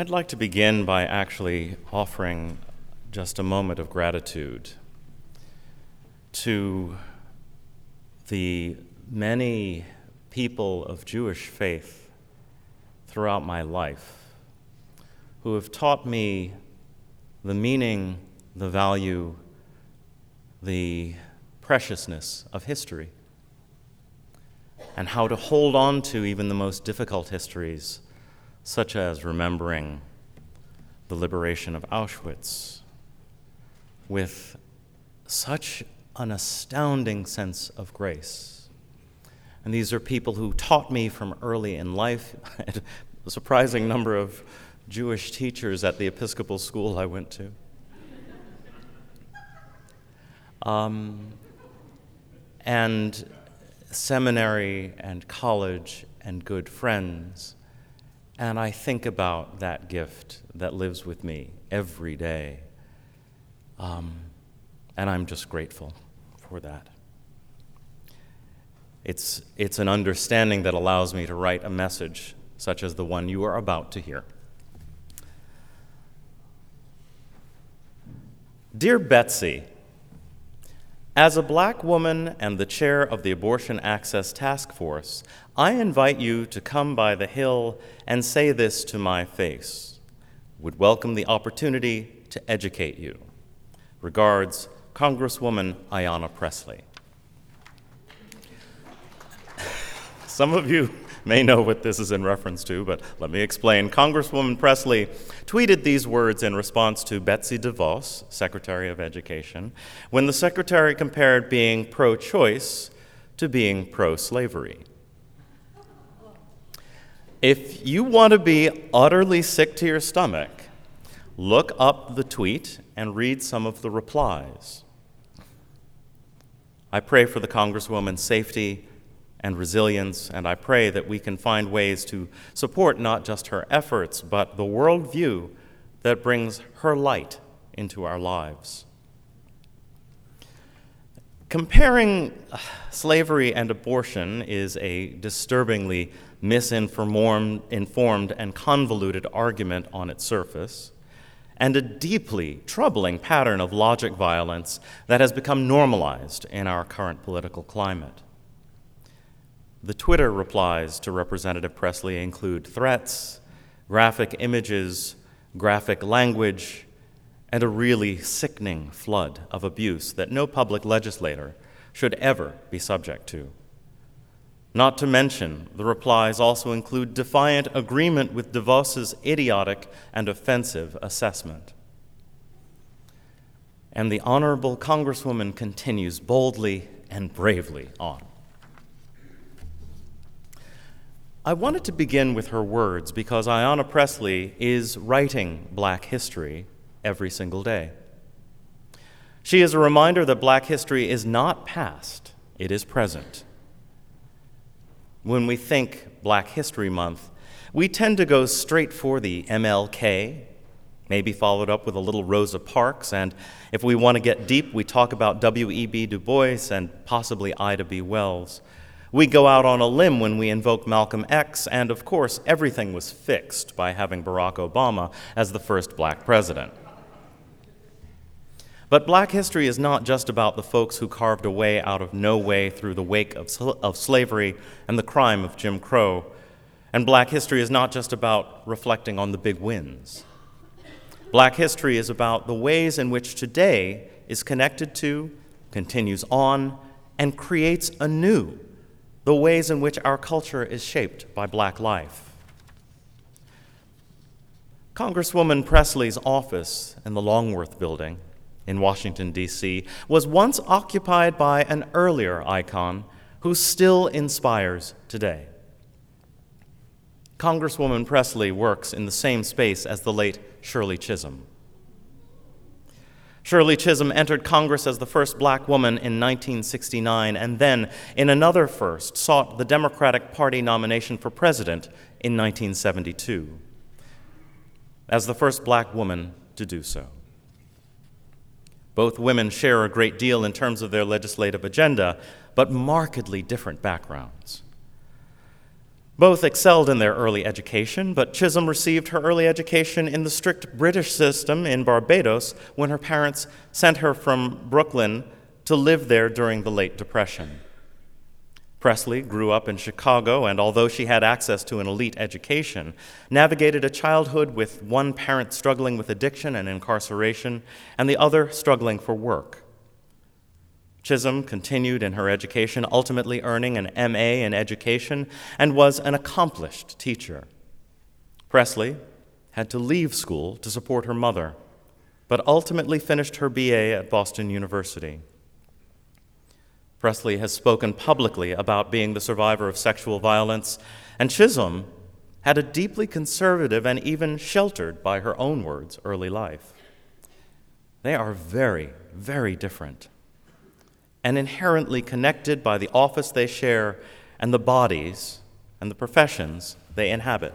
I'd like to begin by actually offering just a moment of gratitude to the many people of Jewish faith throughout my life who have taught me the meaning, the value, the preciousness of history, and how to hold on to even the most difficult histories, such as remembering the liberation of Auschwitz with such an astounding sense of grace. And these are people who taught me from early in life. I had a surprising number of Jewish teachers at the Episcopal school I went to. And seminary and college and good friends. And I think about that gift that lives with me every day. And I'm just grateful for that. It's an understanding that allows me to write a message such as the one you are about to hear. Dear Betsy, as a black woman and the chair of the Abortion Access Task Force, I invite you to come by the Hill and say this to my face. Would welcome the opportunity to educate you. Regards, Congresswoman Ayanna Pressley. Some of you may know what this is in reference to, but let me explain. Congresswoman Pressley tweeted these words in response to Betsy DeVos, Secretary of Education, when the Secretary compared being pro-choice to being pro-slavery. If you want to be utterly sick to your stomach, look up the tweet and read some of the replies. I pray for the Congresswoman's safety and resilience, and I pray that we can find ways to support not just her efforts, but the worldview that brings her light into our lives. Comparing slavery and abortion is a disturbingly misinformed and convoluted argument on its surface, and a deeply troubling pattern of logic violence that has become normalized in our current political climate. The Twitter replies to Representative Pressley include threats, graphic images, graphic language, and a really sickening flood of abuse that no public legislator should ever be subject to. Not to mention, the replies also include defiant agreement with DeVos's idiotic and offensive assessment. And the Honorable Congresswoman continues boldly and bravely on. I wanted to begin with her words because Ayanna Pressley is writing black history every single day. She is a reminder that black history is not past, it is present. When we think Black History Month, we tend to go straight for the MLK, maybe followed up with a little Rosa Parks, and if we want to get deep, we talk about W.E.B. Du Bois and possibly Ida B. Wells. We go out on a limb when we invoke Malcolm X, and of course, everything was fixed by having Barack Obama as the first black president. But black history is not just about the folks who carved a way out of no way through the wake of slavery and the crime of Jim Crow. And black history is not just about reflecting on the big wins. Black history is about the ways in which today is connected to, continues on, and creates anew the ways in which our culture is shaped by black life. Congresswoman Pressley's office in the Longworth Building in Washington, D.C., was once occupied by an earlier icon who still inspires today. Congresswoman Pressley works in the same space as the late Shirley Chisholm. Shirley Chisholm entered Congress as the first black woman in 1969 and then, in another first, sought the Democratic Party nomination for president in 1972 as the first black woman to do so. Both women share a great deal in terms of their legislative agenda, but markedly different backgrounds. Both excelled in their early education, but Chisholm received her early education in the strict British system in Barbados when her parents sent her from Brooklyn to live there during the late Depression. Pressley grew up in Chicago, and although she had access to an elite education, navigated a childhood with one parent struggling with addiction and incarceration, and the other struggling for work. Chisholm continued in her education, ultimately earning an M.A. in education, and was an accomplished teacher. Pressley had to leave school to support her mother, but ultimately finished her B.A. at Boston University. Pressley has spoken publicly about being the survivor of sexual violence, and Chisholm had a deeply conservative and even sheltered, by her own words, early life. They are very, very different, and inherently connected by the office they share and the bodies and the professions they inhabit.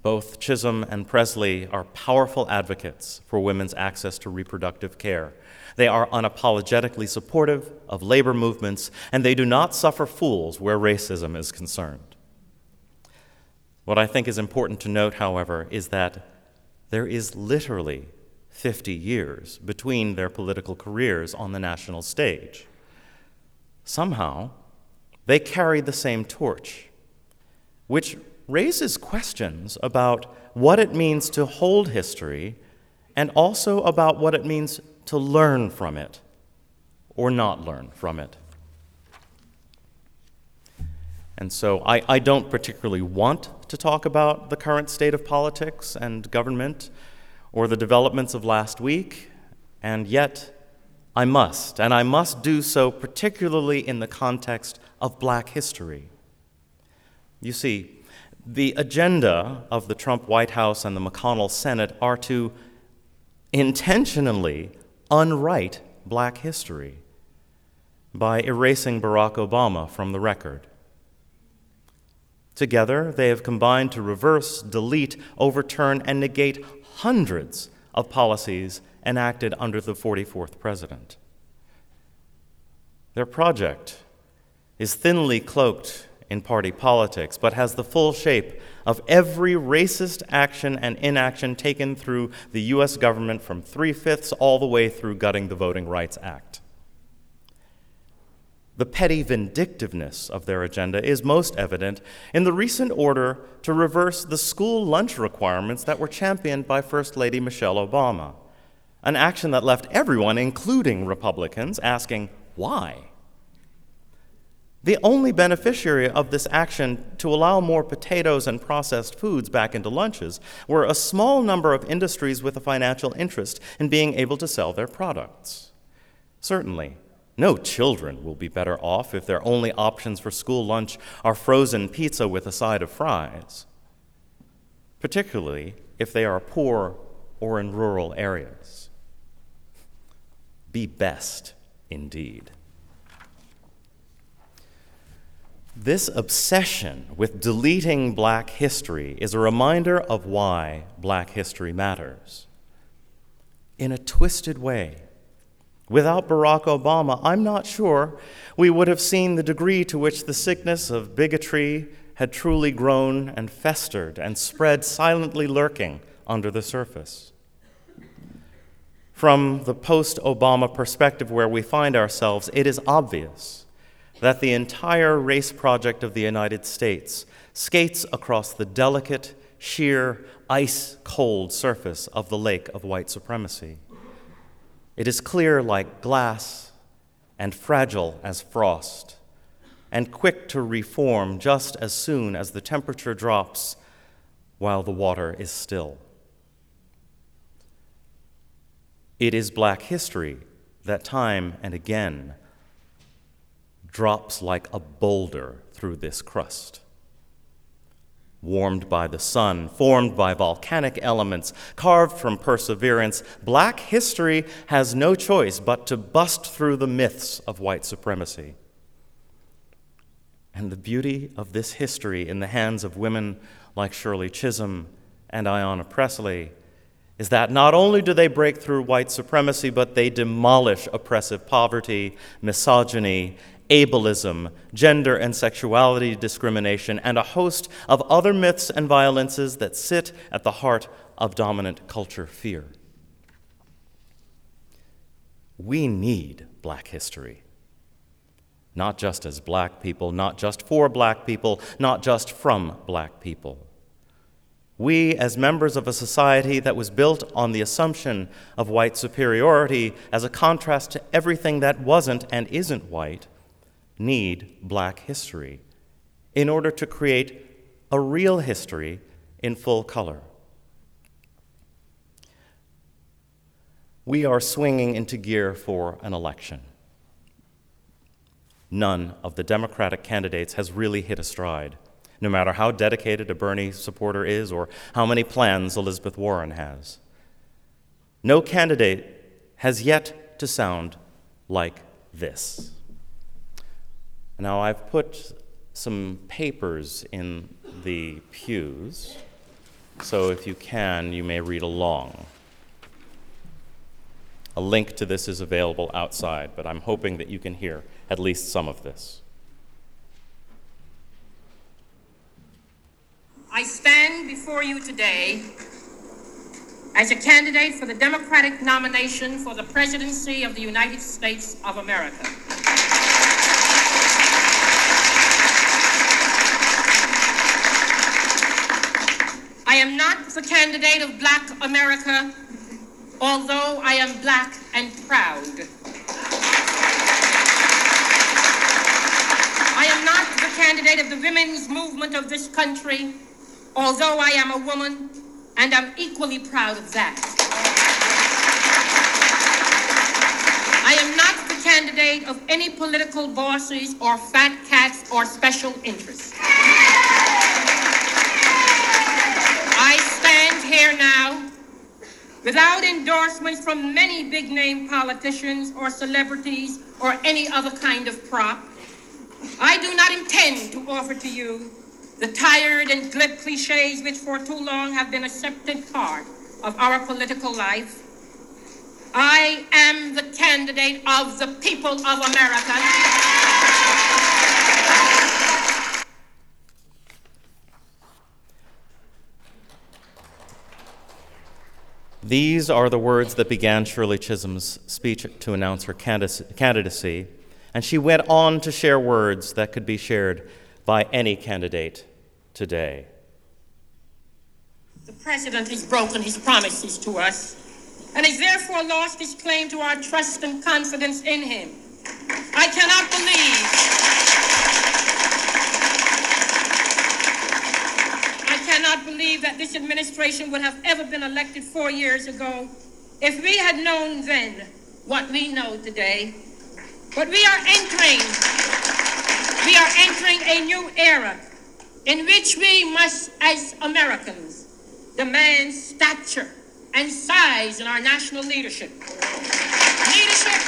Both Chisholm and Pressley are powerful advocates for women's access to reproductive care. They are unapologetically supportive of labor movements, and they do not suffer fools where racism is concerned. What I think is important to note, however, is that there is literally 50 years between their political careers on the national stage. Somehow, they carry the same torch, which raises questions about what it means to hold history and also about what it means to learn from it or not learn from it. And so I don't particularly want to talk about the current state of politics and government or the developments of last week, and yet I must, and I must do so particularly in the context of Black history. You see, the agenda of the Trump White House and the McConnell Senate are to intentionally unwrite Black history by erasing Barack Obama from the record. Together, they have combined to reverse, delete, overturn, and negate hundreds of policies enacted under the 44th president. Their project is thinly cloaked in party politics, but has the full shape of every racist action and inaction taken through the U.S. government from 3/5 all the way through gutting the Voting Rights Act. The petty vindictiveness of their agenda is most evident in the recent order to reverse the school lunch requirements that were championed by First Lady Michelle Obama, an action that left everyone, including Republicans, asking why. The only beneficiary of this action to allow more potatoes and processed foods back into lunches were a small number of industries with a financial interest in being able to sell their products. Certainly, no children will be better off if their only options for school lunch are frozen pizza with a side of fries, particularly if they are poor or in rural areas. Be best, indeed. This obsession with deleting Black history is a reminder of why Black history matters. In a twisted way, without Barack Obama, I'm not sure we would have seen the degree to which the sickness of bigotry had truly grown and festered and spread, silently lurking under the surface. From the post-Obama perspective where we find ourselves, it is obvious that the entire race project of the United States skates across the delicate, sheer, ice-cold surface of the lake of white supremacy. It is clear like glass and fragile as frost, and quick to reform just as soon as the temperature drops while the water is still. It is Black history that time and again drops like a boulder through this crust. Warmed by the sun, formed by volcanic elements, carved from perseverance, Black history has no choice but to bust through the myths of white supremacy. And the beauty of this history in the hands of women like Shirley Chisholm and Ayanna Pressley is that not only do they break through white supremacy, but they demolish oppressive poverty, misogyny, ableism, gender and sexuality discrimination, and a host of other myths and violences that sit at the heart of dominant culture fear. We need Black history, not just as Black people, not just for Black people, not just from Black people. We, as members of a society that was built on the assumption of white superiority as a contrast to everything that wasn't and isn't white, need Black history in order to create a real history in full color. We are swinging into gear for an election. None of the Democratic candidates has really hit a stride, no matter how dedicated a Bernie supporter is or how many plans Elizabeth Warren has. No candidate has yet to sound like this. Now, I've put some papers in the pews, so if you can, you may read along. A link to this is available outside, but I'm hoping that you can hear at least some of this. I stand before you today as a candidate for the Democratic nomination for the presidency of the United States of America. I am not the candidate of Black America, although I am Black and proud. I am not the candidate of the women's movement of this country, although I am a woman, and I'm equally proud of that. I am not the candidate of any political bosses or fat cats or special interests. I stand here now without endorsements from many big-name politicians or celebrities or any other kind of prop. I do not intend to offer to you the tired and glib cliches which for too long have been accepted part of our political life. I am the candidate of the people of America. These are the words that began Shirley Chisholm's speech to announce her candidacy, and she went on to share words that could be shared by any candidate today. The president has broken his promises to us and has therefore lost his claim to our trust and confidence in him. I cannot believe that this administration would have ever been elected 4 years ago if we had known then what we know today. But we are entering a new era in which we must, as Americans, demand stature and size in our national leadership. Leadership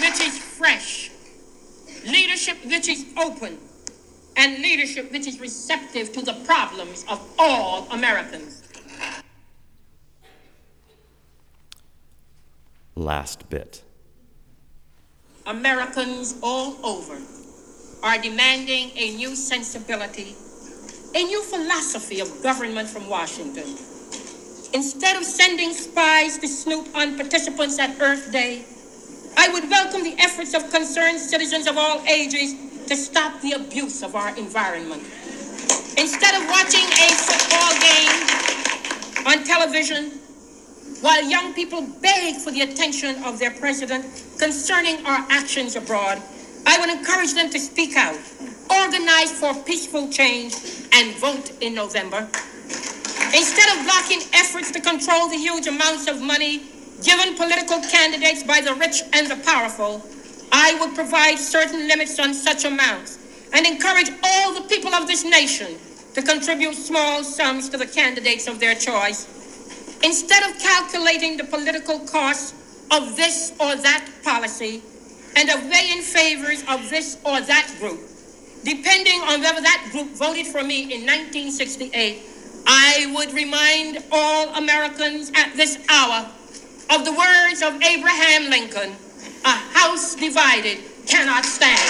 which is fresh, leadership which is open, and leadership which is receptive to the problems of all Americans. Last bit. Americans all over are demanding a new sensibility, a new philosophy of government from Washington. Instead of sending spies to snoop on participants at Earth Day, I would welcome the efforts of concerned citizens of all ages to stop the abuse of our environment. Instead of watching a football game on television, while young people beg for the attention of their president concerning our actions abroad, I would encourage them to speak out, organize for peaceful change, and vote in November. Instead of blocking efforts to control the huge amounts of money given political candidates by the rich and the powerful, I would provide certain limits on such amounts and encourage all the people of this nation to contribute small sums to the candidates of their choice. Instead of calculating the political costs of this or that policy and of weighing favors of this or that group, depending on whether that group voted for me in 1968, I would remind all Americans at this hour of the words of Abraham Lincoln, a house house divided cannot stand.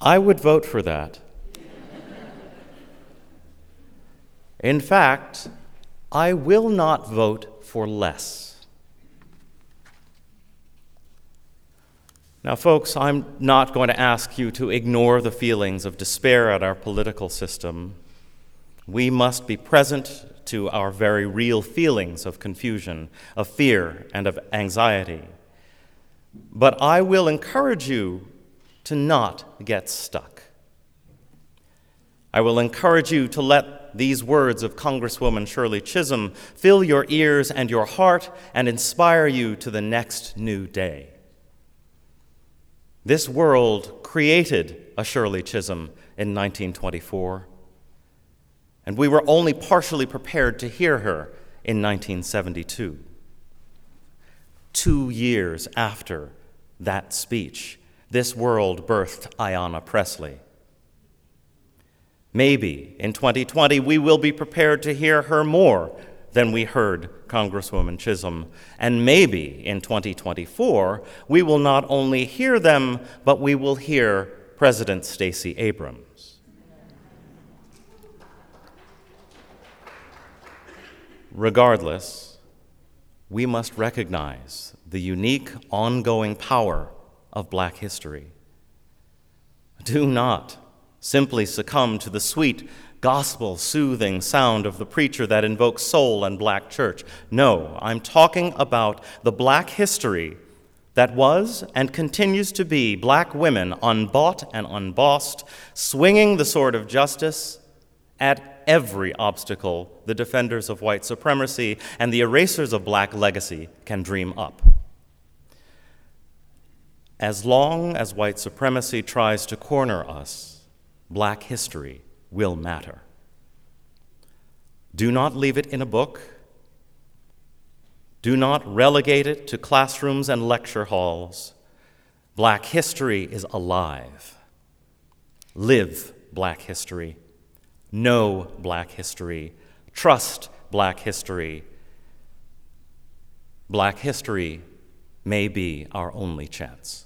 I would vote for that. In fact, I will not vote for less. Now, folks, I'm not going to ask you to ignore the feelings of despair at our political system. We must be present to our very real feelings of confusion, of fear, and of anxiety. But I will encourage you to not get stuck. I will encourage you to let these words of Congresswoman Shirley Chisholm fill your ears and your heart and inspire you to the next new day. This world created a Shirley Chisholm in 1924, and we were only partially prepared to hear her in 1972, 2 years after that speech. This world birthed Ayanna Pressley. Maybe in 2020 we will be prepared to hear her more than we heard Congresswoman Chisholm, and maybe in 2024 we will not only hear them, but we will hear President Stacey Abrams. Regardless, we must recognize the unique ongoing power of Black history. Do not simply succumb to the sweet, gospel-soothing sound of the preacher that invokes soul and Black church. No, I'm talking about the Black history that was and continues to be Black women unbought and unbossed, swinging the sword of justice at every obstacle the defenders of white supremacy and the erasers of Black legacy can dream up. As long as white supremacy tries to corner us, Black history will matter. Do not leave it in a book. Do not relegate it to classrooms and lecture halls. Black history is alive. Live Black history. Know Black history. Trust Black history. Black history may be our only chance.